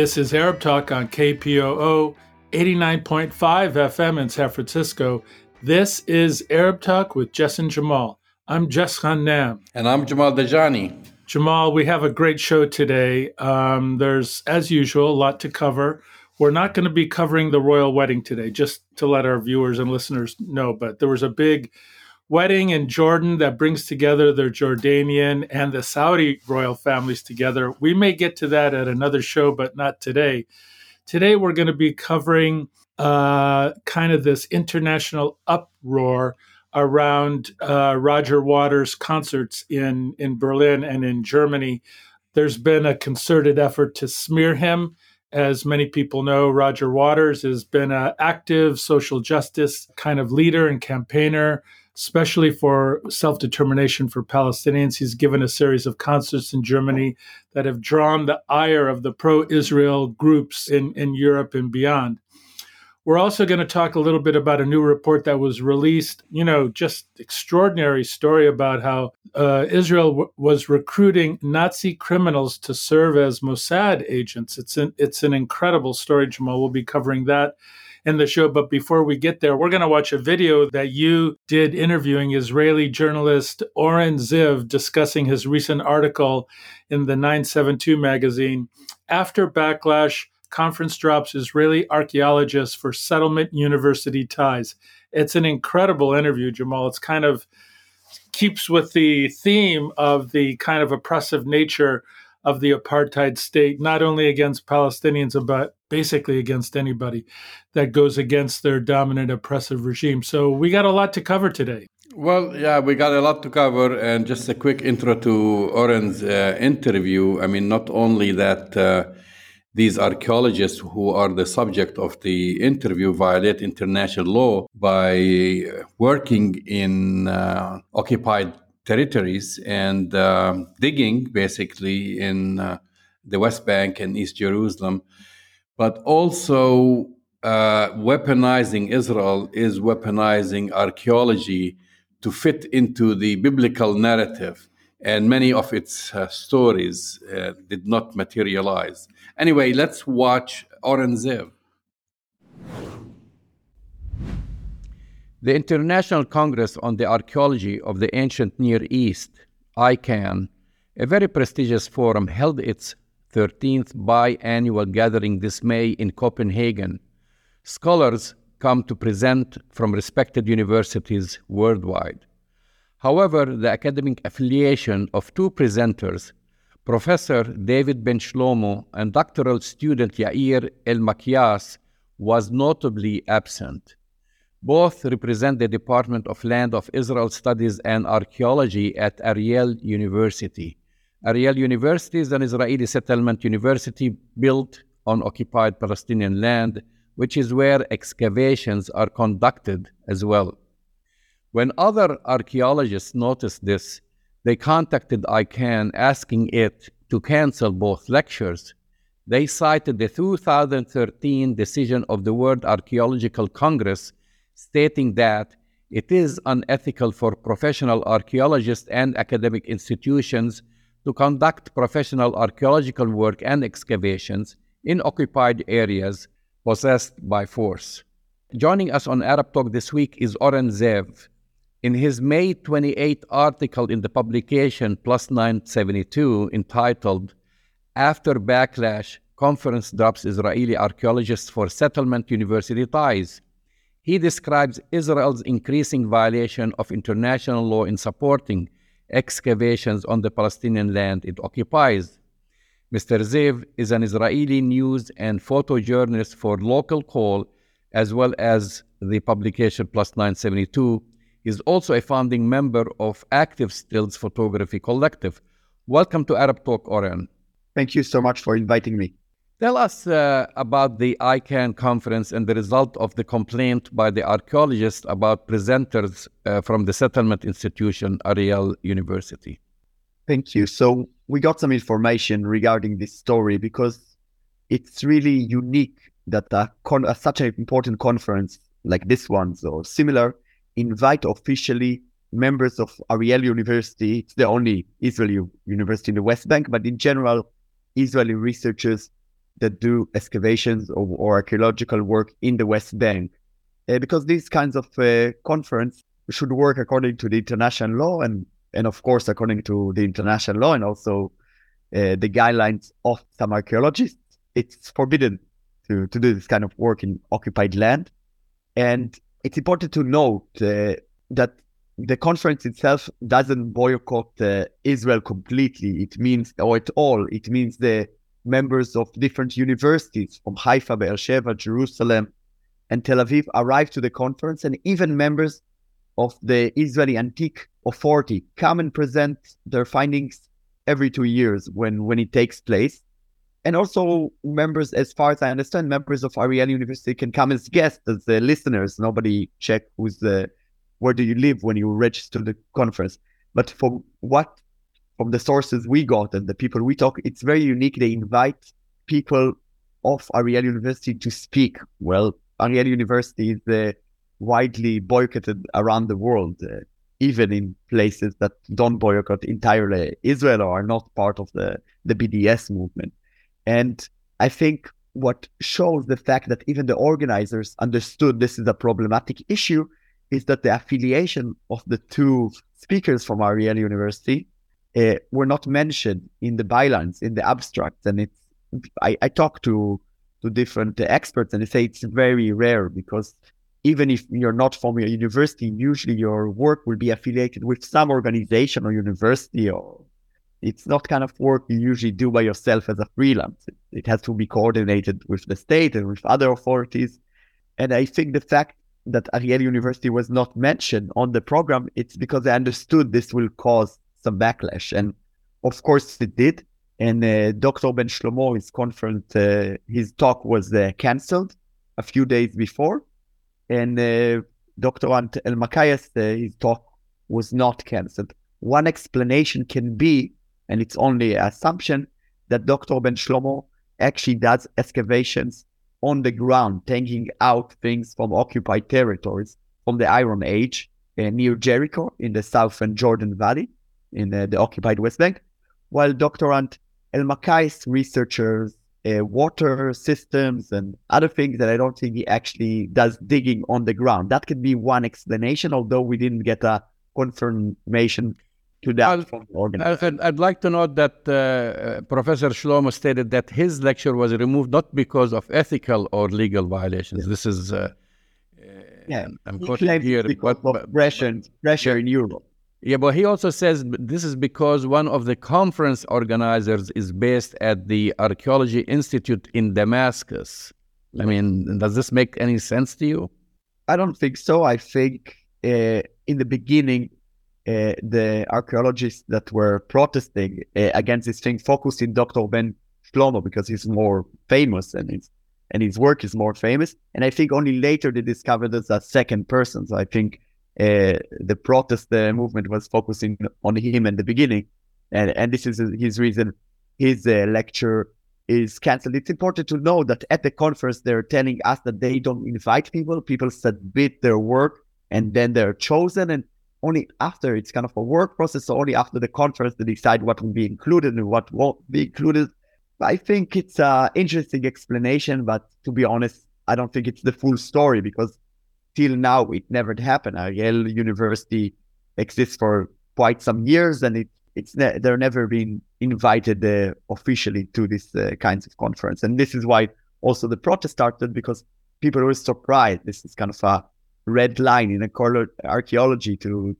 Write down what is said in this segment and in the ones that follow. This is Arab Talk on KPOO, 89.5 FM in San Francisco. This is Arab Talk with Jess and Jamal. I'm Jess Khan Nam. And I'm Jamal Dejani. Jamal, we have a great show today. There's, as usual, a lot to cover. We're not going to be covering the royal wedding today, just to let our viewers and listeners know. But there was a big wedding in Jordan that brings together the Jordanian and the Saudi royal families together. We may get to that at another show, but not today. Today, we're going to be covering kind of this international uproar around Roger Waters' concerts in Berlin and in Germany. There's been a concerted effort to smear him. As many people know, Roger Waters has been an active social justice kind of leader and campaigner, especially for self-determination for Palestinians. He's given a series of concerts in Germany that have drawn the ire of the pro-Israel groups in Europe and beyond. We're also going to talk a little bit about a new report that was released, you know, just extraordinary story about how Israel was recruiting Nazi criminals to serve as Mossad agents. It's an incredible story, Jamal. We'll be covering that in the show. But before we get there, we're going to watch a video that you did interviewing Israeli journalist Oren Ziv discussing his recent article in the 972 magazine, After Backlash, Conference Drops Israeli Archaeologists for Settlement University Ties. It's an incredible interview, Jamal. It's kind of keeps with the theme of the kind of oppressive nature of the apartheid state, not only against Palestinians, but basically against anybody that goes against their dominant oppressive regime. So we got a lot to cover today. Well, yeah, we got a lot to cover. And just a quick intro to Oren's interview. I mean, not only that these archaeologists who are the subject of the interview violate international law by working in occupied territories and digging, basically, in the West Bank and East Jerusalem, but also weaponizing Israel is weaponizing archaeology to fit into the biblical narrative. And many of its stories did not materialize. Anyway, let's watch Oren Ziv. The International Congress on the Archaeology of the Ancient Near East, ICAANE, a very prestigious forum, held its 13th biannual gathering this May in Copenhagen. Scholars come to present from respected universities worldwide. However, the academic affiliation of two presenters, Professor David Ben Shlomo and doctoral student Yair Elmakayes, was notably absent. Both represent the Department of Land of Israel Studies and Archaeology at Ariel University. Ariel University is an Israeli settlement university built on occupied Palestinian land, which is where excavations are conducted as well. When other archaeologists noticed this, they contacted ICAANE asking it to cancel both lectures. They cited the 2013 decision of the World Archaeological Congress, stating that it is unethical for professional archaeologists and academic institutions to conduct professional archaeological work and excavations in occupied areas possessed by force. Joining us on Arab Talk this week is Oren Ziv. In his May 28 article in the publication +972 entitled After Backlash, Conference Drops Israeli Archaeologists for Settlement University Ties, he describes Israel's increasing violation of international law in supporting excavations on the Palestinian land it occupies. Mr. Ziv is an Israeli news and photojournalist for Local Call, as well as the publication +972. Is also a founding member of Active Stills Photography Collective. Welcome to Arab Talk, Oren. Thank you so much for inviting me. Tell us about the ICAANE conference and the result of the complaint by the archaeologists about presenters from the settlement institution, Ariel University. Thank you. So we got some information regarding this story because it's really unique that such an important conference like this one or similar invite officially members of Ariel University. It's the only Israeli university in the West Bank, but in general, Israeli researchers that do excavations or archaeological work in the West Bank. Because these kinds of conference should work according to the international law and of course, according to the international law and also the guidelines of some archaeologists, it's forbidden to do this kind of work in occupied land. And it's important to note that the conference itself doesn't boycott Israel completely. It means, or at all, it means the members of different universities from Haifa, Beersheba, Jerusalem, and Tel Aviv arrive to the conference, and even members of the Israeli Antique Authority come and present their findings every 2 years when it takes place. And also members, as far as I understand, members of Ariel University can come as guests, as the listeners. Nobody check who's the, where do you live when you register the conference. But from the sources we got and the people we talk, it's very unique. They invite people of Ariel University to speak. Well, Ariel University is widely boycotted around the world, even in places that don't boycott entirely Israel or are not part of the BDS movement. And I think what shows the fact that even the organizers understood this is a problematic issue is that the affiliation of the two speakers from Ariel University were not mentioned in the bylines, in the abstracts. And I talked to different experts, and they say it's very rare, because even if you're not from your university, usually your work will be affiliated with some organization or university, or it's not kind of work you usually do by yourself as a freelance. It has to be coordinated with the state and with other authorities. And I think the fact that Ariel University was not mentioned on the program, it's because they understood this will cause some backlash. And of course it did. And Dr. Ben Shlomo, his conference, his talk was canceled a few days before. And Dr. Elmakayes, his talk was not canceled. One explanation can be, and it's only an assumption, that Dr. Ben Shlomo actually does excavations on the ground, taking out things from occupied territories from the Iron Age near Jericho in the southern Jordan Valley in the occupied West Bank, while Dr. Elmakayes researchers water systems and other things that I don't think he actually does digging on the ground. That could be one explanation, although we didn't get a confirmation to that from the organizer. I'd like to note that Professor Shlomo stated that his lecture was removed not because of ethical or legal violations. Yeah. This is, I'm quoting here. Because of pressure in Europe. Yeah, but he also says this is because one of the conference organizers is based at the Archaeology Institute in Damascus. I mean, does this make any sense to you? I don't think so. I think in the beginning, the archaeologists that were protesting against this thing focused in Dr. Ben Shlomo because he's more famous and his work is more famous. And I think only later they discovered there's a second person. So I think the protest movement was focusing on him in the beginning, and this is his reason his lecture is cancelled. It's important to know that at the conference they're telling us that they don't invite people. People submit their work and then they're chosen, and only after, it's kind of a work process, so only after the conference they decide what will be included and what won't be included. I think it's an interesting explanation, but to be honest, I don't think it's the full story, because till now, it never happened. Ariel University exists for quite some years, and they're never been invited officially to these kinds of conference. And this is why also the protest started, because people were surprised. This is kind of a red line in archaeology to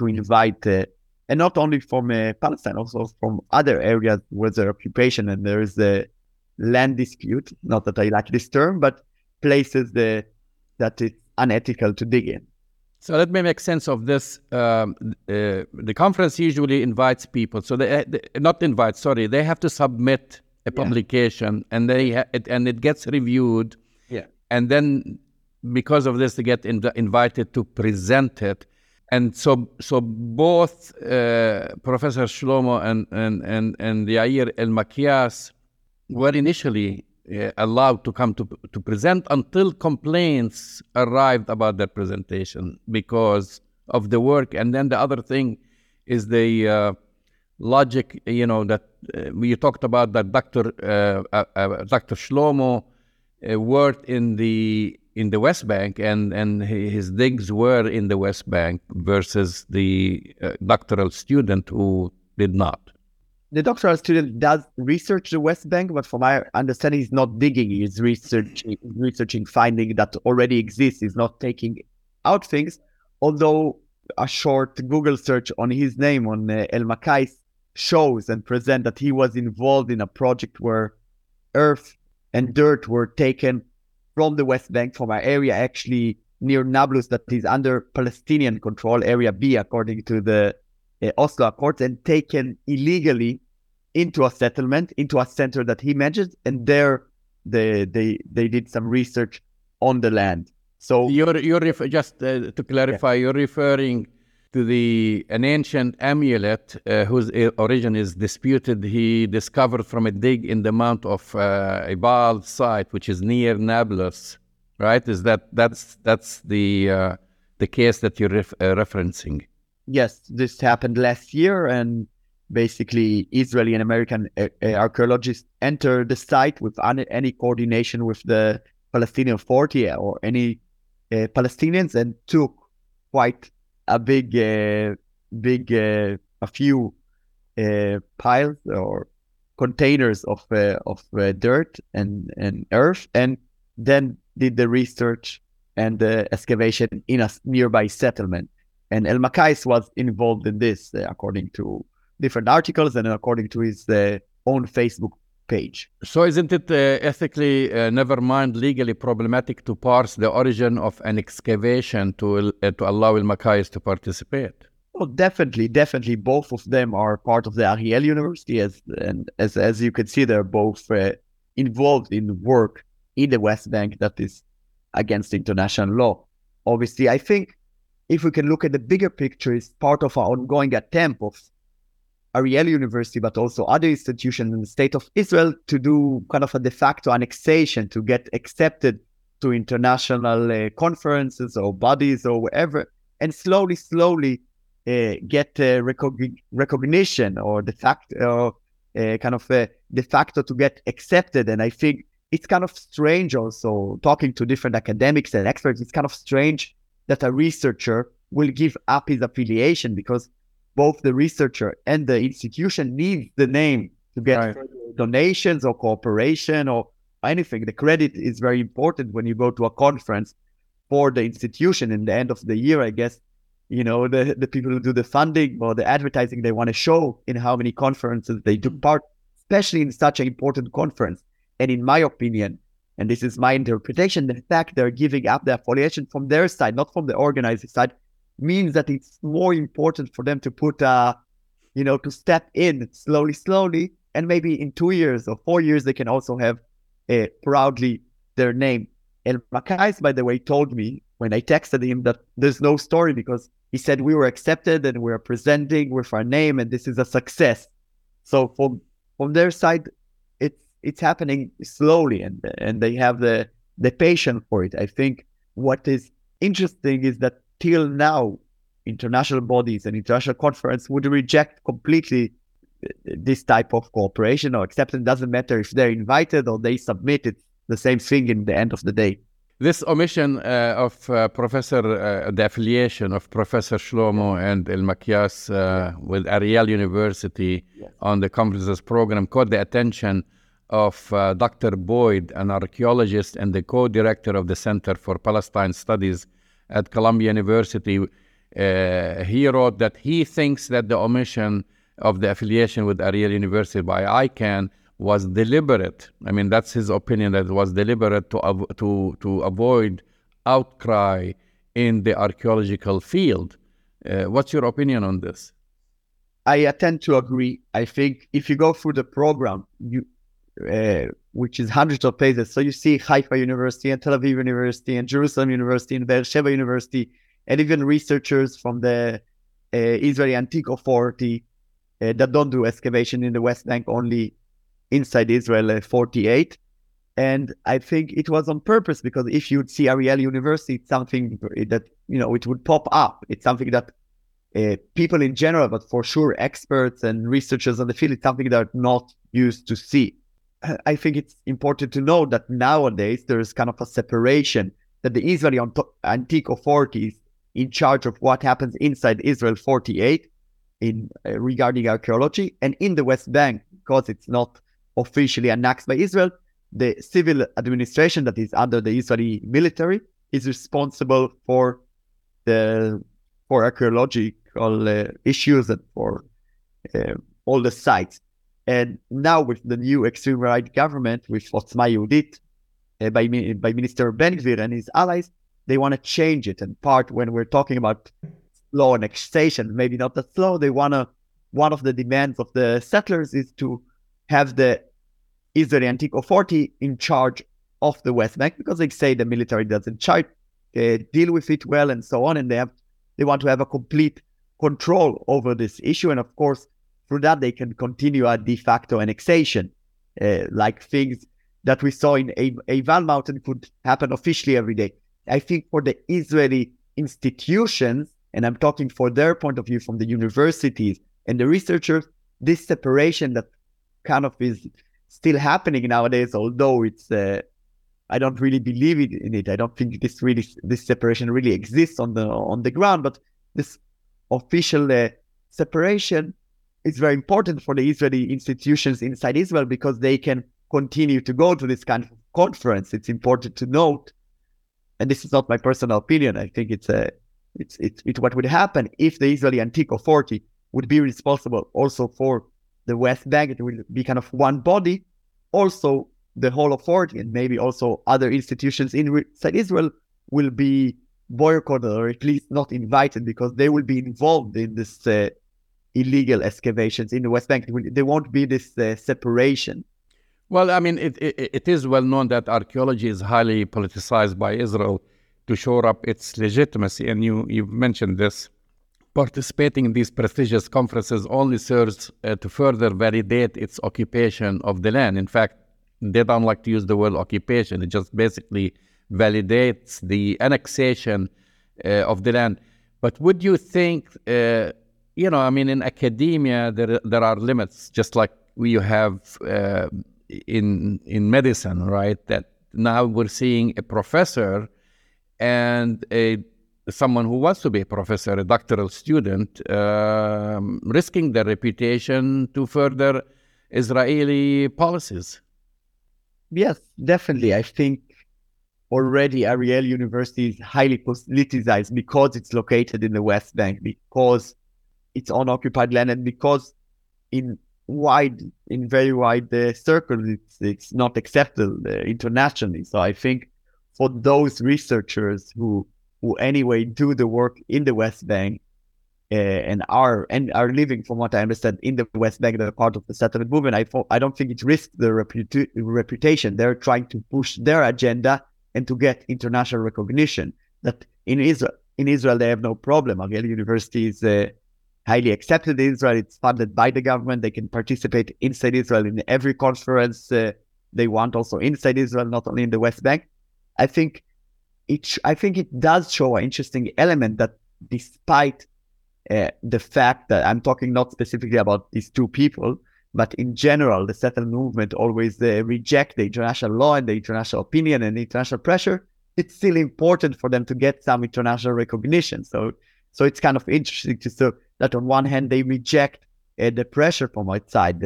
invite, and not only from Palestine, also from other areas where there's occupation and there is a land dispute. Not that I like this term, but places that it's unethical to dig in. So let me make sense of this. The conference usually invites people. So they have to submit a publication, and it gets reviewed. Yeah. And then because of this, they get invited to present it. And so both Professor Shlomo and Yair Elmakayes were initially allowed to come to present until complaints arrived about their presentation because of the work. And then the other thing is logic, you know, that you talked about that Dr. Shlomo worked in the West Bank, and his digs were in the West Bank versus the doctoral student who did not. The doctoral student does research the West Bank, but from my understanding, he's not digging. He's researching finding that already exists. He's not taking out things. Although a short Google search on his name, on Elmakayes, shows and present that he was involved in a project where earth and dirt were taken from the West Bank, from our area actually near Nablus that is under Palestinian control, Area B, according to the Oslo Accords, and taken illegally into a settlement, into a center that he managed, and there they did some research on the land. So you're to clarify, yeah, you're referring to an ancient amulet whose origin is disputed. He discovered from a dig in the Mount of Ebal site, which is near Nablus, right? Is that's the case that you're referencing? Yes, this happened last year, and basically Israeli and American archaeologists entered the site without any coordination with the Palestinian Authority or any Palestinians, and took quite a few piles or containers of dirt and earth, and then did the research and the excavation in a nearby settlement. And Elmakayes was involved in this, according to different articles and according to his own Facebook page. So isn't it ethically, never mind legally, problematic to parse the origin of an excavation to allow Elmakayes to participate? Oh, definitely. Both of them are part of the Ariel University, as you can see, they're both involved in work in the West Bank that is against international law. Obviously, I think, if we can look at the bigger picture, it's part of our ongoing attempt of Ariel University, but also other institutions in the state of Israel, to do kind of a de facto annexation, to get accepted to international conferences or bodies or wherever, and slowly get recognition or de facto, de facto to get accepted. And I think it's kind of strange also, talking to different academics and experts, it's kind of strange that a researcher will give up his affiliation, because both the researcher and the institution need the name to get donations or cooperation or anything. The credit is very important when you go to a conference for the institution. In the end of the year, I guess, you know, the people who do the funding or the advertising, they want to show in how many conferences they took part, especially in such an important conference. And in my opinion, and this is my interpretation, the fact they're giving up the affiliation from their side, not from the organizing side, means that it's more important for them to put, to step in slowly, and maybe in 2 years or 4 years, they can also have proudly their name. Elmakayes, by the way, told me when I texted him that there's no story, because he said we were accepted and we're presenting with our name and this is a success. So from their side, it's happening slowly, and they have the patience for it. I think what is interesting is that till now, international bodies and international conference would reject completely this type of cooperation or acceptance. It doesn't matter if they're invited or they submit it, the same thing in the end of the day. This omission the affiliation of Professor Shlomo and Elmakayes with Ariel University on the conferences program caught the attention of Dr. Boyd, an archaeologist and the co-director of the Center for Palestine Studies at Columbia University. He wrote that he thinks that the omission of the affiliation with Ariel University by ICAANE was deliberate. I mean, that's his opinion, that it was deliberate to avoid outcry in the archaeological field. What's your opinion on this? I tend to agree. I think if you go through the program, which is hundreds of pages. So you see Haifa University and Tel Aviv University and Jerusalem University and Beersheba University, and even researchers from the Israeli Antique Authority that don't do excavation in the West Bank, only inside Israel, 48. And I think it was on purpose, because if you'd see Ariel University, it's something that, you know, it would pop up. It's something that people in general, but for sure experts and researchers on the field, it's something they're not used to see. I think it's important to know that nowadays there is kind of a separation that the Israeli antique authorities in charge of what happens inside Israel 48 in regarding archaeology, and in the West Bank, because it's not officially annexed by Israel, the civil administration that is under the Israeli military is responsible for the archaeological issues and for all the sites. And now with the new extreme right government, with Otzma Yehudit, by Minister Ben-Gvir and his allies, they want to change it. And part when we're talking about slow annexation, maybe not that slow, they want to, one of the demands of the settlers is to have the Israeli Antique Authority in charge of the West Bank, because they say the military doesn't deal with it well and so on, and they want to have a complete control over this issue. And of course, through that, they can continue a de facto annexation, like things that we saw in Eivan Mountain could happen officially every day. I think for the Israeli institutions, and I'm talking for their point of view from the universities and the researchers, this separation that kind of is still happening nowadays, although it's, I don't really believe in it. I don't think this separation really exists on the ground, but this official separation is very important for the Israeli institutions inside Israel, because they can continue to go to this kind of conference. It's important to note, and this is not my personal opinion, I think it's what would happen if the Israeli Antique Authority would be responsible also for the West Bank. It will be kind of one body, also the whole authority, and maybe also other institutions inside Israel will be boycotted, or at least not invited, because they will be involved in this illegal excavations in the West Bank. There won't be this separation. Well, I mean, it is well known that archaeology is highly politicized by Israel to shore up its legitimacy, and you've mentioned this. Participating in these prestigious conferences only serves to further validate its occupation of the land. In fact, they don't like to use the word occupation. It just basically validates the annexation of the land. But would you think, in academia, there are limits, just like you have in medicine, right? That now we're seeing a professor and someone who wants to be a professor, a doctoral student, risking their reputation to further Israeli policies. Yes, definitely. I think already Ariel University is highly politicized because it's located in the West Bank, because it's on occupied land, and because in very wide circles, it's not accepted internationally. So I think for those researchers who anyway do the work in the West Bank and are living, from what I understand, in the West Bank, they're part of the settlement movement. I don't think it risks their reputation. They're trying to push their agenda and to get international recognition. That in Israel they have no problem. Ariel University is highly accepted in Israel. It's funded by the government. They can participate inside Israel in every conference they want, also inside Israel, not only in the West Bank. I think it does show an interesting element that despite the fact that I'm talking not specifically about these two people, but in general, the settlement movement always reject the international law and the international opinion and the international pressure, it's still important for them to get some international recognition. So it's kind of interesting to see that on one hand, they reject the pressure from outside,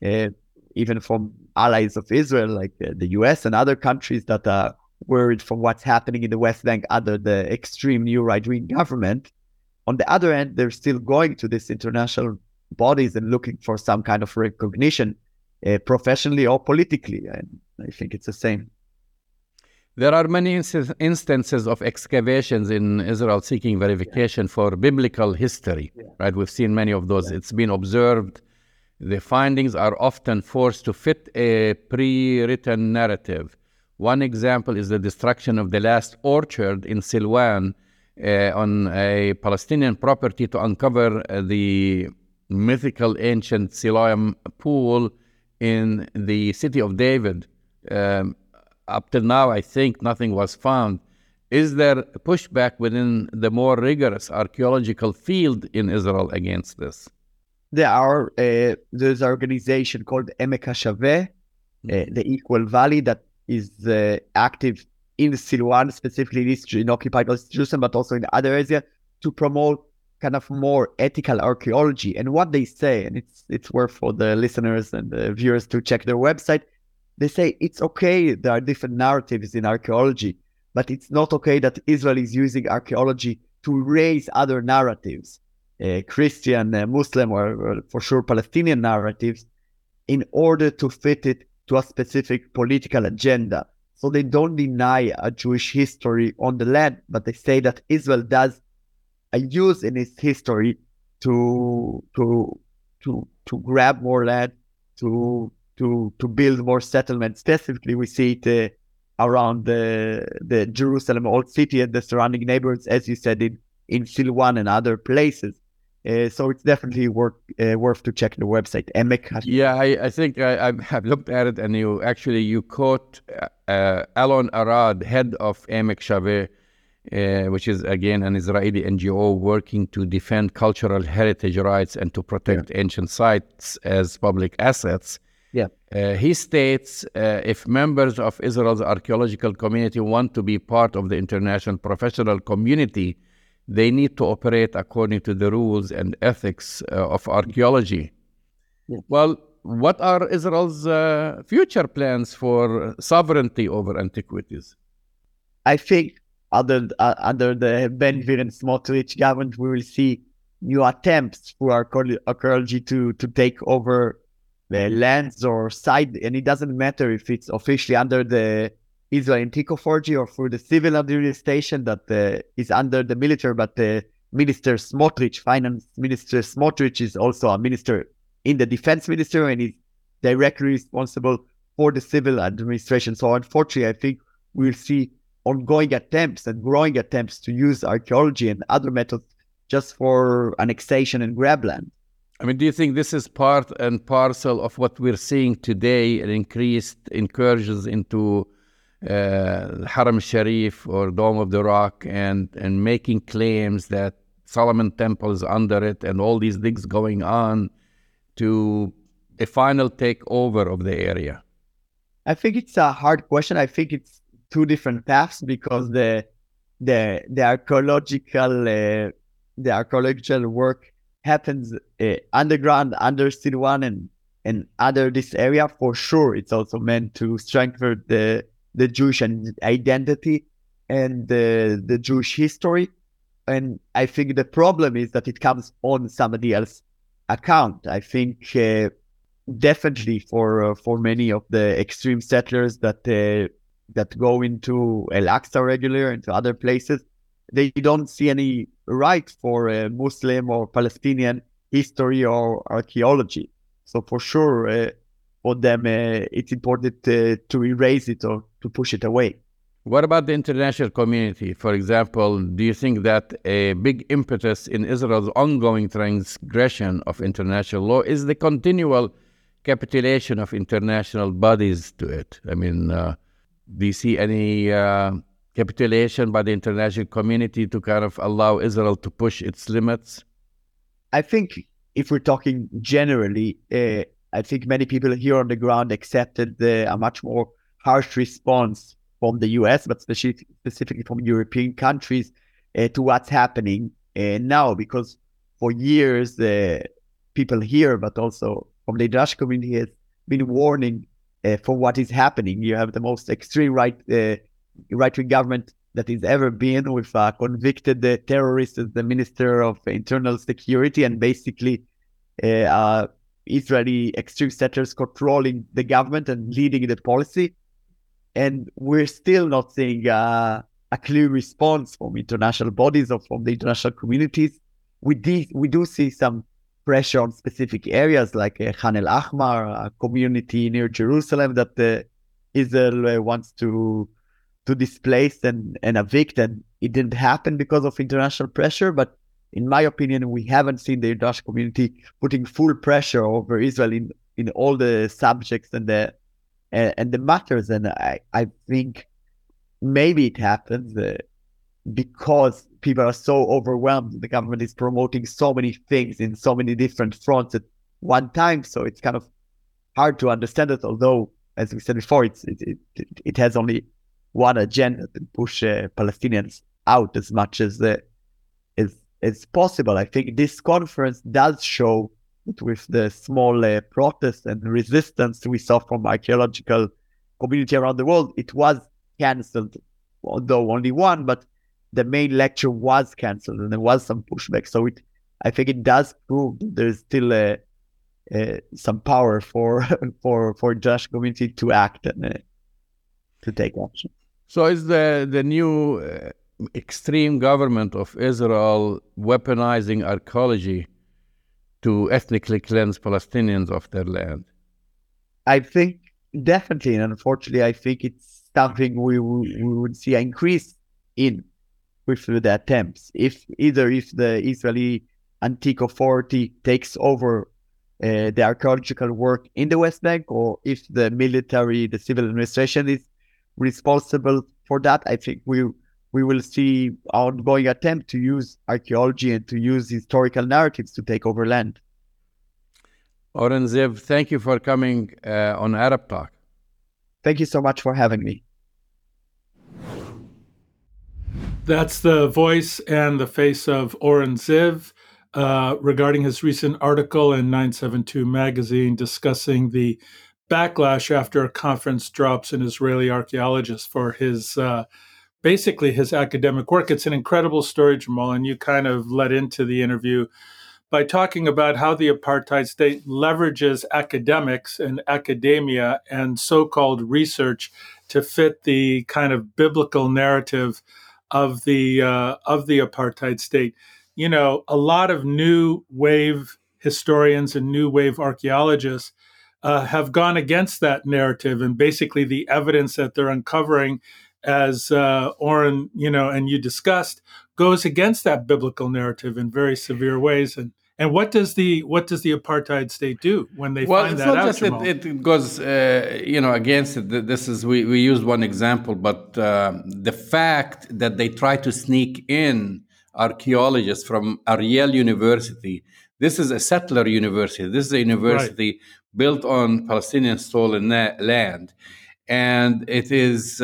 even from allies of Israel, like the US and other countries that are worried from what's happening in the West Bank under the extreme new right-wing government. On the other hand, they're still going to these international bodies and looking for some kind of recognition, professionally or politically. And I think it's the same. There are many instances of excavations in Israel seeking verification for biblical history, right? We've seen many of those. Yeah. It's been observed. The findings are often forced to fit a pre-written narrative. One example is the destruction of the last orchard in Silwan on a Palestinian property to uncover the mythical ancient Siloam pool in the city of David. Up till now, I think nothing was found. Is there a pushback within the more rigorous archaeological field in Israel against this? There are there's an organization called Emek Shaveh, the Equal Valley, that is active in Silwan, specifically in occupied North Jerusalem, but also in other areas, to promote kind of more ethical archaeology. And what they say, and it's worth for the listeners and the viewers to check their website, they say it's okay, there are different narratives in archaeology, but it's not okay that Israel is using archaeology to raise other narratives, Christian, Muslim, or for sure Palestinian narratives, in order to fit it to a specific political agenda. So they don't deny a Jewish history on the land, but they say that Israel does a use in its history to grab more land, to build more settlements. Specifically, we see it around the Jerusalem Old City and the surrounding neighborhoods, as you said, in Silwan and other places. So it's definitely worth to check the website. Yeah, I think I have looked at it, and you quote Alon Arad, head of Emek Shaveh, which is, again, an Israeli NGO working to defend cultural heritage rights and to protect ancient sites as public assets. Yeah. He states, if members of Israel's archaeological community want to be part of the international professional community, they need to operate according to the rules and ethics of archaeology. Yeah. Well, what are Israel's future plans for sovereignty over antiquities? I think under the Ben-Gvir and Smotrich government, we will see new attempts for archaeology to take over the lands or site, and it doesn't matter if it's officially under the Israel Antiquary or through the civil administration that is under the military, but Finance Minister Smotrich is also a minister in the defense ministry and is directly responsible for the civil administration. So unfortunately, I think we'll see ongoing attempts and growing attempts to use archaeology and other methods just for annexation and grab land. I mean, do you think this is part and parcel of what we're seeing today, an increased incursions into Haram Sharif or Dome of the Rock and making claims that Solomon Temple is under it and all these things going on to a final takeover of the area? I think it's a hard question. I think it's two different paths, because the archaeological work happens underground, under Silwan and under this area. For sure, it's also meant to strengthen the Jewish identity and the Jewish history. And I think the problem is that it comes on somebody else's account. I think definitely for many of the extreme settlers that go into El Aqsa regularly and to other places, they don't see any right for a Muslim or Palestinian history or archaeology. So for sure, for them, it's important to erase it or to push it away. What about the international community? For example, do you think that a big impetus in Israel's ongoing transgression of international law is the continual capitulation of international bodies to it? I mean, do you see any capitulation by the international community to kind of allow Israel to push its limits? I think if we're talking generally, I think many people here on the ground accepted a much more harsh response from the US, but specifically from European countries to what's happening now, because for years, people here, but also from the international community, has been warning for what is happening. You have the most extreme right-wing government that has ever been, with a convicted terrorist as the Minister of Internal Security, and basically Israeli extreme settlers controlling the government and leading the policy. And we're still not seeing a clear response from international bodies or from the international communities. We do see some pressure on specific areas like Khan el-Ahmar, a community near Jerusalem that Israel wants to displace and evict, and it didn't happen because of international pressure. But in my opinion, we haven't seen the international community putting full pressure over Israel in all the subjects and the matters. And I think maybe it happens because people are so overwhelmed. The government is promoting so many things in so many different fronts at one time. So it's kind of hard to understand it. Although, as we said before, it has only one agenda to push Palestinians out as much as possible. I think this conference does show that with the small protests and resistance we saw from archaeological community around the world, it was cancelled, although only one, but the main lecture was cancelled and there was some pushback. So I think it does prove that there's still some power for Jewish community to act and to take action. So is the new extreme government of Israel weaponizing archaeology to ethnically cleanse Palestinians of their land? I think definitely, and unfortunately, I think it's something we would see an increase in with the attempts. If the Israeli Antique Authority takes over the archaeological work in the West Bank, or if the military, the civil administration is responsible for that, I think we will see ongoing attempt to use archaeology and to use historical narratives to take over land. Oren Ziv, thank you for coming on Arab Talk. Thank you so much for having me. That's the voice and the face of Oren Ziv regarding his recent article in 972 Magazine discussing the backlash after a conference drops an Israeli archaeologist for his basically his academic work. It's an incredible story, Jamal, and you kind of led into the interview by talking about how the apartheid state leverages academics and academia and so-called research to fit the kind of biblical narrative of the apartheid state. You know, a lot of new wave historians and new wave archaeologists have gone against that narrative and basically the evidence that they're uncovering, as Oren, you know, and you discussed, goes against that biblical narrative in very severe ways. And what does the apartheid state do when they find that out? Well, it's not just it goes, you know, against it. This is we used one example, but the fact that they try to sneak in archaeologists from Ariel University. This is a settler university. This is a university built on Palestinian stolen land, and it is.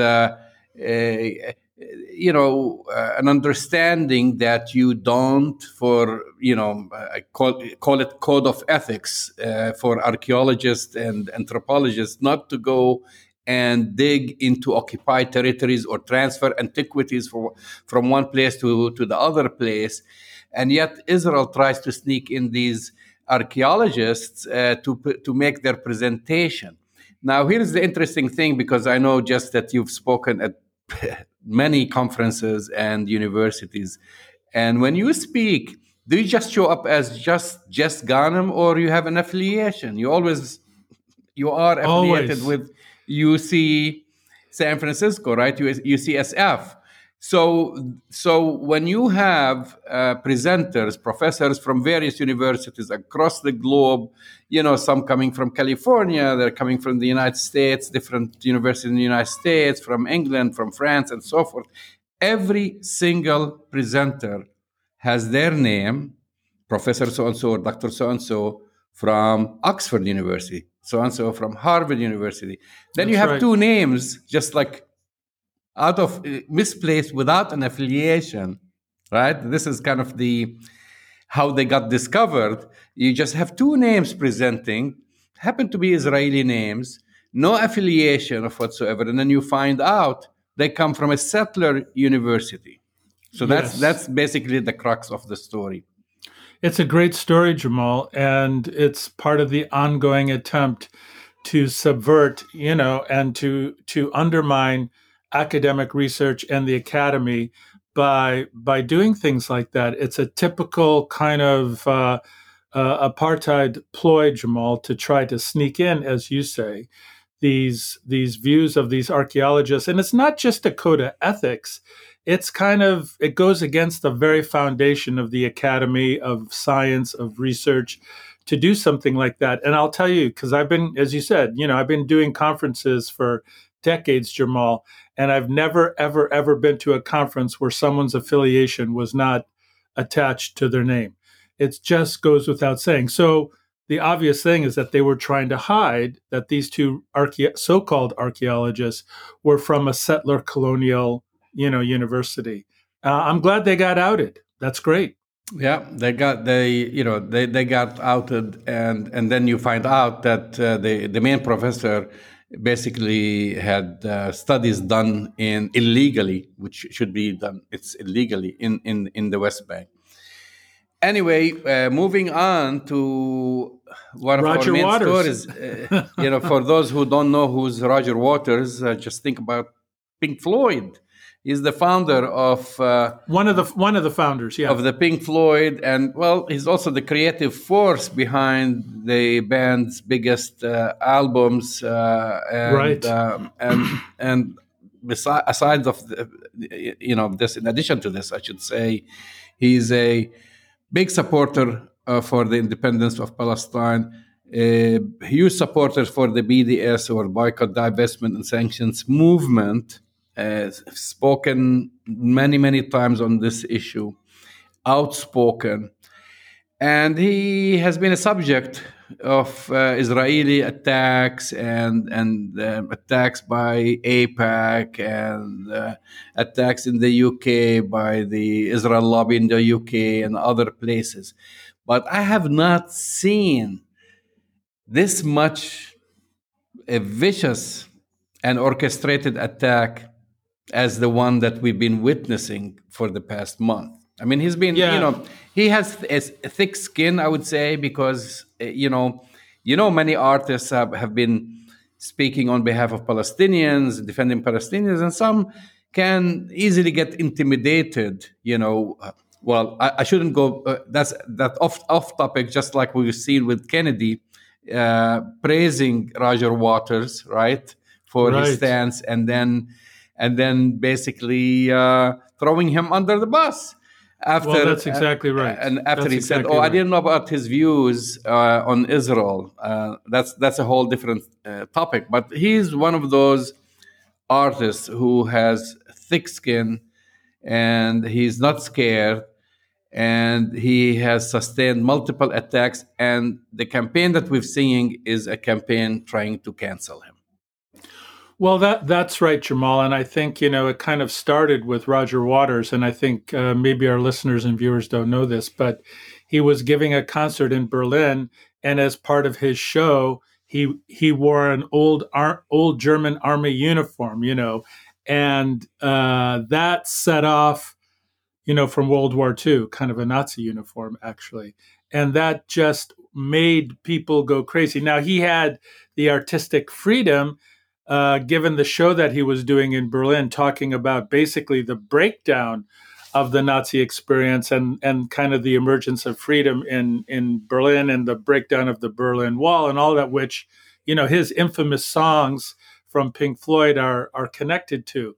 You know, an understanding that you don't, for, you know, call it code of ethics for archaeologists and anthropologists not to go and dig into occupied territories or transfer antiquities from one place to the other place. And yet Israel tries to sneak in these archaeologists to make their presentation. Now, here's the interesting thing, because I know just that you've spoken at many conferences and universities. And when you speak, do you just show up as just Jess Khan Nam, or you have an affiliation? You are affiliated with UC San Francisco, right? UCSF. So when you have presenters, professors from various universities across the globe, you know, some coming from California, they're coming from the United States, different universities in the United States, from England, from France, and so forth. Every single presenter has their name, Professor so-and-so or Dr. so-and-so from Oxford University, so-and-so from Harvard University. Then you have two names, just like out of misplaced without an affiliation, right? This is kind of how they got discovered. You just have two names presenting, happen to be Israeli names, no affiliation of whatsoever, and then you find out they come from a settler university. So that's basically the crux of the story. It's a great story, Jamal, and it's part of the ongoing attempt to subvert, you know, and to undermine academic research and the academy by doing things like that. It's a typical kind of apartheid ploy, Jamal, to try to sneak in, as you say, these views of these archaeologists. And it's not just a code of ethics. It's kind of, it goes against the very foundation of the academy, of science, of research, to do something like that. And I'll tell you, because I've been, as you said, you know, I've been doing conferences for decades, Jamal, and I've never, ever, ever been to a conference where someone's affiliation was not attached to their name. It just goes without saying. So the obvious thing is that they were trying to hide that these two so-called archaeologists were from a settler colonial, university. I'm glad they got outed. That's great. Yeah, they got outed, and then you find out that the main professor basically had studies done illegally, which should be done. It's illegally in the West Bank. Anyway, moving on to one of Roger our main Waters. Stories. For those who don't know who's Roger Waters, just think about Pink Floyd. He's the founder of one of the founders, of the Pink Floyd, and he's also the creative force behind the band's biggest albums. Right. And aside of this, in addition to this, I should say, he's a big supporter for the independence of Palestine. A huge supporter for the BDS, or Boycott, Divestment, and Sanctions movement. Spoken many, many times on this issue, outspoken. And he has been a subject of Israeli attacks and attacks by AIPAC and attacks in the UK by the Israel lobby in the UK and other places. But I have not seen this much a vicious and orchestrated attack as the one that we've been witnessing for the past month. I mean, he's been, he has a thick skin, I would say, because, many artists have been speaking on behalf of Palestinians, defending Palestinians, and some can easily get intimidated, I shouldn't go, that's off topic, just like we've seen with Kennedy, praising Roger Waters, right, for his stance, and then basically throwing him under the bus. That's exactly right. And after he said, I didn't know about his views on Israel. That's a whole different topic. But he's one of those artists who has thick skin, and he's not scared, and he has sustained multiple attacks. And the campaign that we're seeing is a campaign trying to cancel him. Well, that's right, Jamal. And I think, it kind of started with Roger Waters. And I think maybe our listeners and viewers don't know this, but he was giving a concert in Berlin. And as part of his show, he wore an old German army uniform, and that set off, from World War II, kind of a Nazi uniform, actually. And that just made people go crazy. Now, he had the artistic freedom, given the show that he was doing in Berlin, talking about basically the breakdown of the Nazi experience and kind of the emergence of freedom in Berlin and the breakdown of the Berlin Wall and all that, which, his infamous songs from Pink Floyd are connected to.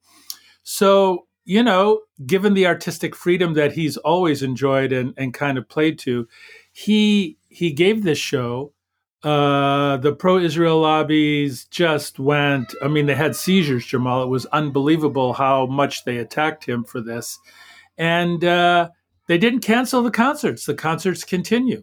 So, given the artistic freedom that he's always enjoyed and kind of played to, he gave this show. The pro-Israel lobbies just went, they had seizures, Jamal. It was unbelievable how much they attacked him for this. And they didn't cancel the concerts. The concerts continue.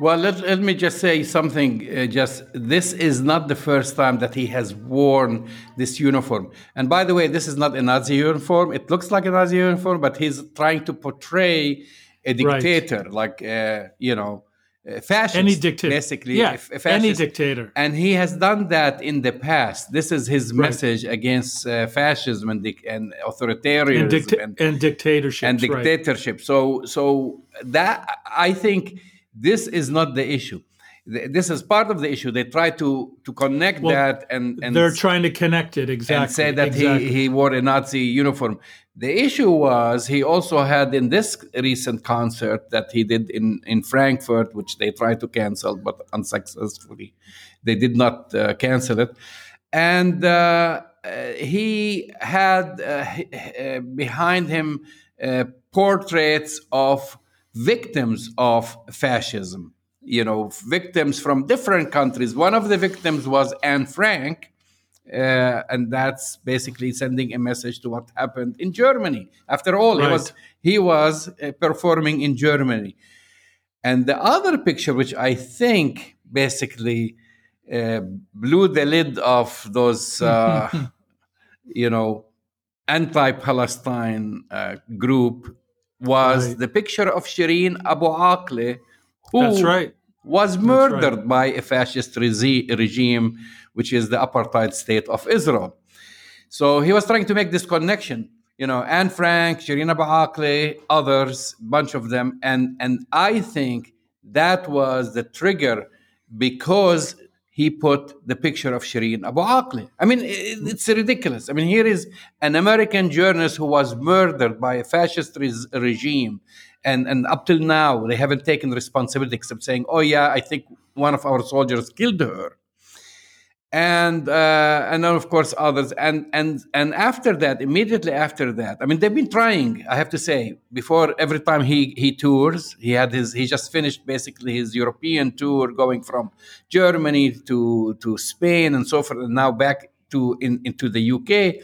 Well, let me just say something. This is not the first time that he has worn this uniform. And by the way, this is not a Nazi uniform. It looks like a Nazi uniform, but he's trying to portray a dictator, fascist, any dictator, basically. Yeah, any dictator. And he has done that in the past. This is his message against fascism and authoritarianism and dictatorship. And dictatorship. Right. So that, I think, this is not the issue. This is part of the issue. They try to connect that, and they're trying to connect it exactly. And say that he wore a Nazi uniform. The issue was he also had in this recent concert that he did in Frankfurt, which they tried to cancel, but unsuccessfully. They did not cancel it. And he had behind him portraits of victims of fascism, victims from different countries. One of the victims was Anne Frank, And that's basically sending a message to what happened in Germany. After all, right. he was performing in Germany. And the other picture, which I think basically blew the lid off those, anti-Palestine group, was right. the picture of Shireen Abu Akleh, who That's right. was murdered That's right. by a fascist regime, which is the apartheid state of Israel. So he was trying to make this connection. Anne Frank, Shireen Abu Akleh, others, bunch of them. And I think that was the trigger because he put the picture of Shireen Abu Akleh. I mean, it's ridiculous. I mean, here is an American journalist who was murdered by a fascist regime. And up till now, they haven't taken responsibility except saying, oh, yeah, I think one of our soldiers killed her. And then, of course, others. And after that, immediately after that, I mean, they've been trying, I have to say, before every time he tours, he just finished basically his European tour, going from Germany to Spain and so forth, and now back into the UK.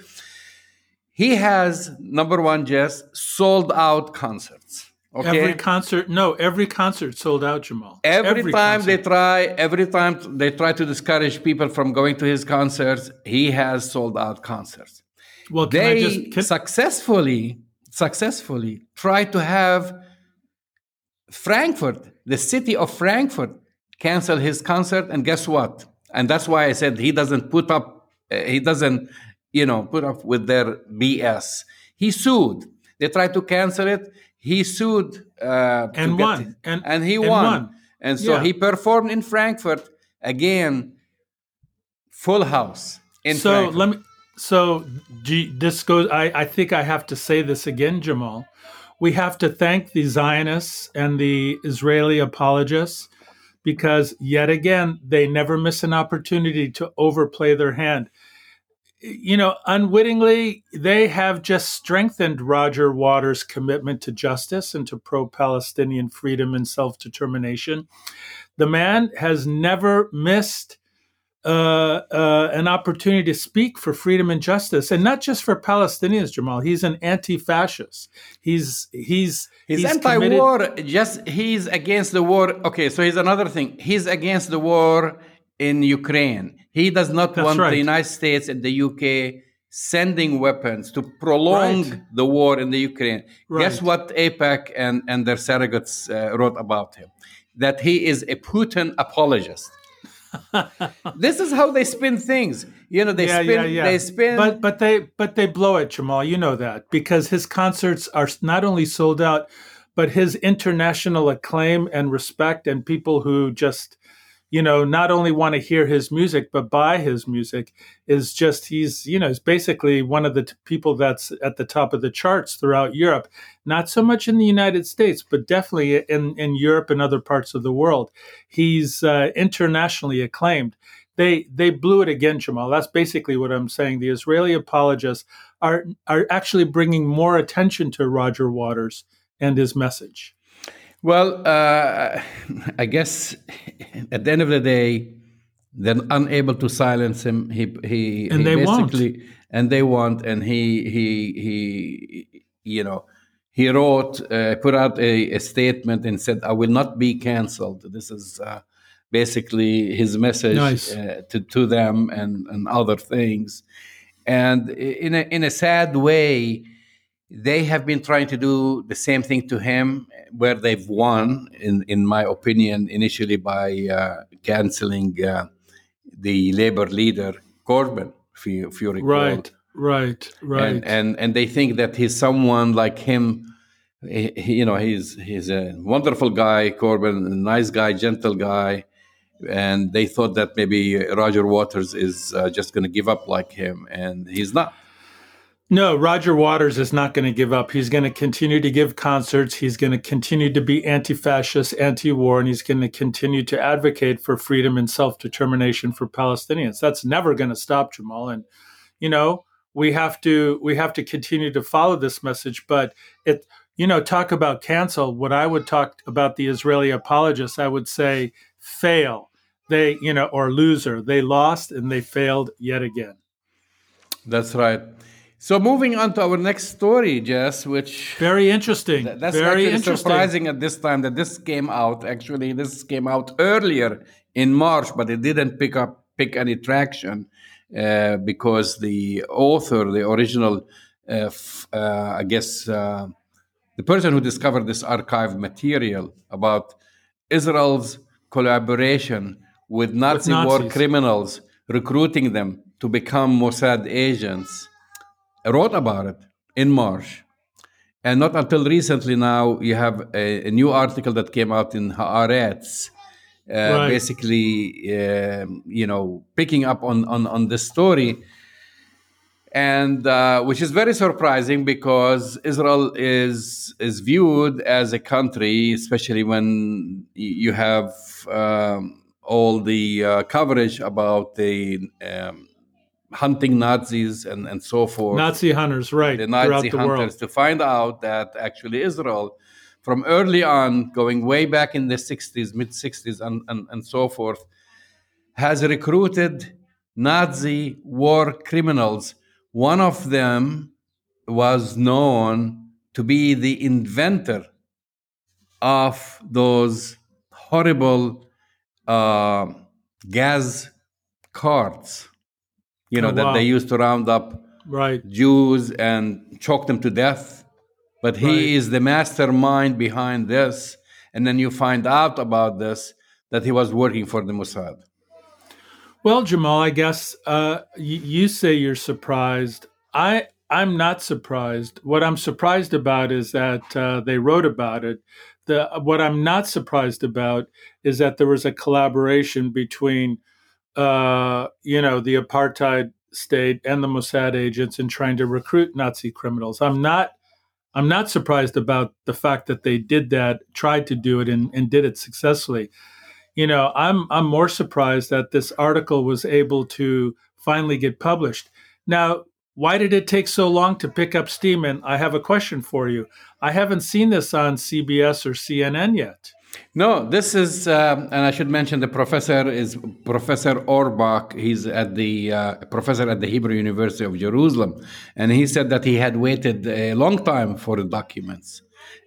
He has, number one, Jess, sold out concerts. Okay. Every concert sold out, Jamal. Every time they try to discourage people from going to his concerts, he has sold out concerts. Well, successfully try to have Frankfurt, the city of Frankfurt, cancel his concert, and guess what? And that's why I said he doesn't put up, with their BS. He sued. They tried to cancel it. He sued and won. And he won. And so he performed in Frankfurt again, full house in Frankfurt. This goes. I think I have to say this again, Jamal. We have to thank the Zionists and the Israeli apologists because yet again they never miss an opportunity to overplay their hand. Unwittingly, they have just strengthened Roger Waters' commitment to justice and to pro-Palestinian freedom and self-determination. The man has never missed an opportunity to speak for freedom and justice, and not just for Palestinians, Jamal. He's an anti-fascist. He's anti-war. He's against the war. Okay, so here's another thing. He's against the war in Ukraine. He does not want the United States and the UK sending weapons to prolong the war in the Ukraine. Right. Guess what AIPAC and their surrogates wrote about him? That he is a Putin apologist. This is how they spin things. But they blow it, Jamal. You know that, because his concerts are not only sold out, but his international acclaim and respect, and people who just not only want to hear his music, but buy his music, is just, he's basically one of the people that's at the top of the charts throughout Europe. Not so much in the United States, but definitely in Europe and other parts of the world. He's internationally acclaimed. They blew it again, Jamal. That's basically what I'm saying. The Israeli apologists are actually bringing more attention to Roger Waters and his message. Well, I guess at the end of the day, they're unable to silence him. He wrote, put out a statement and said, "I will not be canceled." This is basically his message to them and other things. And in a sad way, they have been trying to do the same thing to him, where they've won, in my opinion, initially by canceling the Labour leader, Corbyn, if you recall. Right. And they think that he's someone like him. He's a wonderful guy, Corbyn, a nice guy, gentle guy. And they thought that maybe Roger Waters is just going to give up like him, and he's not. No, Roger Waters is not going to give up. He's going to continue to give concerts. He's going to continue to be anti-fascist, anti-war, and he's going to continue to advocate for freedom and self-determination for Palestinians. That's never going to stop, Jamal. And, we have to continue to follow this message. But, talk about cancel. What I would talk about the Israeli apologists, I would say fail. They, or loser. They lost and they failed yet again. That's right. So moving on to our next story, Jess, which... Very interesting. That's very interesting. Surprising at this time that this came out. Actually, this came out earlier in March, but it didn't pick any traction because the author, the original, the person who discovered this archive material about Israel's collaboration with Nazi war criminals, recruiting them to become Mossad agents, wrote about it in March. And not until recently now, you have a new article that came out in Haaretz, picking up on this story, and which is very surprising because Israel is viewed as a country, especially when you have all the coverage about the hunting Nazis and so forth. Nazi hunters, right, the Nazi hunters, to find out that actually Israel, from early on, going way back in the 60s, mid-60s and so forth, has recruited Nazi war criminals. One of them was known to be the inventor of those horrible gas carts, that they used to round up Jews and choke them to death. But he is the mastermind behind this. And then you find out about this, that he was working for the Mossad. Well, Jamal, I guess you say you're surprised. I'm not surprised. What I'm surprised about is that they wrote about it. What I'm not surprised about is that there was a collaboration between, the apartheid state and the Mossad agents in trying to recruit Nazi criminals. I'm not surprised about the fact that they did that, tried to do it, and did it successfully. I'm more surprised that this article was able to finally get published. Now, why did it take so long to pick up steam? And I have a question for you. I haven't seen this on CBS or CNN yet. No, this is, and I should mention the professor is Professor Orbach. He's professor at the Hebrew University of Jerusalem. And he said that he had waited a long time for the documents.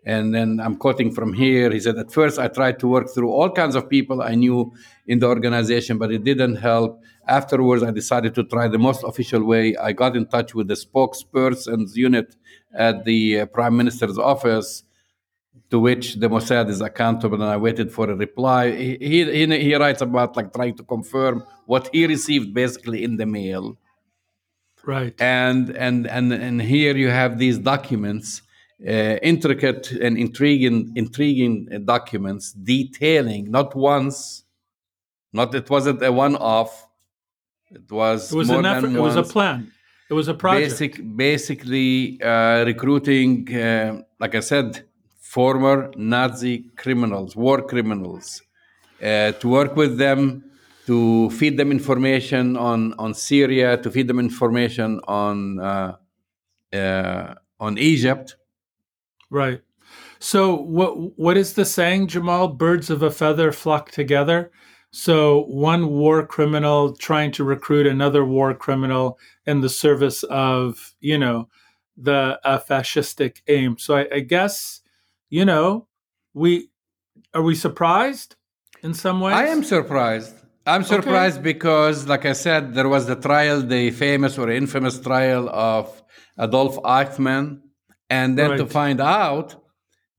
And then I'm quoting from here. He said, at first, I tried to work through all kinds of people I knew in the organization, but it didn't help. Afterwards, I decided to try the most official way. I got in touch with the spokesperson's unit at the prime minister's office, to which the Mossad is accountable, and I waited for a reply. He writes about trying to confirm what he received basically in the mail. Right. And here you have these documents, intricate and intriguing documents detailing it wasn't a one-off. It was more than once. It was a plan. It was a project. Basically, recruiting, like I said, former Nazi criminals, war criminals, to work with them, to feed them information on Syria, to feed them information on Egypt. Right. So what is the saying, Jamal? Birds of a feather flock together. So one war criminal trying to recruit another war criminal in the service of, the fascistic aim. So I guess... are we surprised in some ways? I am surprised. I'm surprised because, like I said, there was the trial, the famous or infamous trial of Adolf Eichmann. And then to find out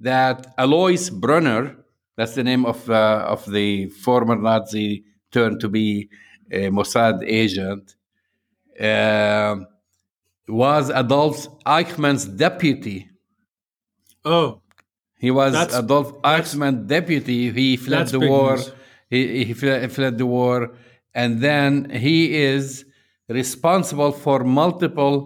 that Alois Brunner, that's the name of the former Nazi turned to be a Mossad agent, was Adolf Eichmann's deputy. Oh. He was Adolf Eichmann's deputy. He fled the war. He fled the war. And then he is responsible for multiple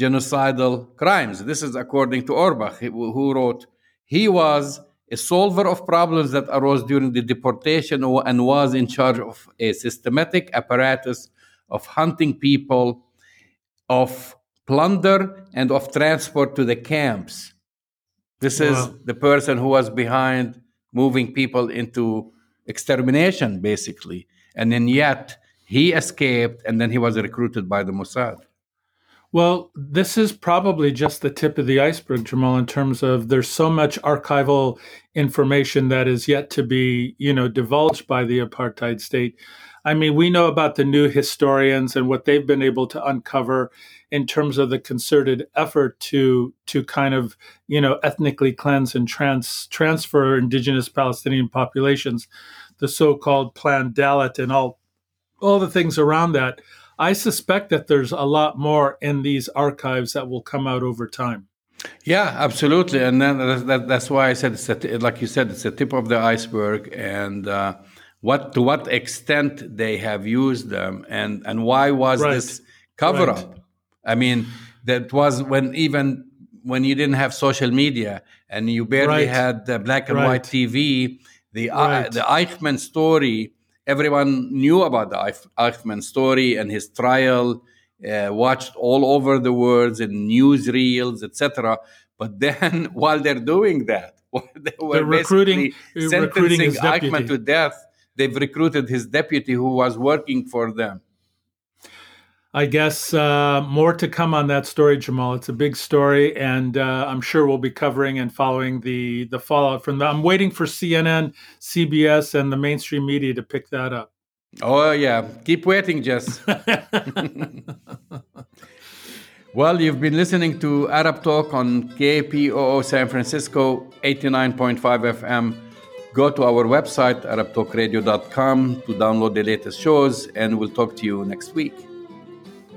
genocidal crimes. This is according to Orbach, who wrote, he was a solver of problems that arose during the deportation and was in charge of a systematic apparatus of hunting people, of plunder, and of transport to the camps. This is the person who was behind moving people into extermination, basically. And then yet he escaped, and then he was recruited by the Mossad. Well, this is probably just the tip of the iceberg, Jamal, in terms of there's so much archival information that is yet to be, divulged by the apartheid state. I mean, we know about the new historians and what they've been able to uncover in terms of the concerted effort to kind of, ethnically cleanse and transfer indigenous Palestinian populations, the so-called Plan Dalit and all the things around that. I suspect that there's a lot more in these archives that will come out over time. Yeah, absolutely. And then that's why I said, like you said, it's the tip of the iceberg. And what extent they have used them and why was this cover-up? Right. I mean, that was when you didn't have social media and you barely had the black and white TV, the Eichmann story. Everyone knew about the Eichmann story and his trial, watched all over the world in newsreels, etc. But then, while they're doing that, they were basically sentencing Eichmann to death. They've recruited his deputy who was working for them. I guess more to come on that story, Jamal. It's a big story, and I'm sure we'll be covering and following the fallout from that. I'm waiting for CNN, CBS, and the mainstream media to pick that up. Oh, yeah. Keep waiting, Jess. Well, you've been listening to Arab Talk on KPOO San Francisco, 89.5 FM. Go to our website, arabtalkradio.com, to download the latest shows, and we'll talk to you next week.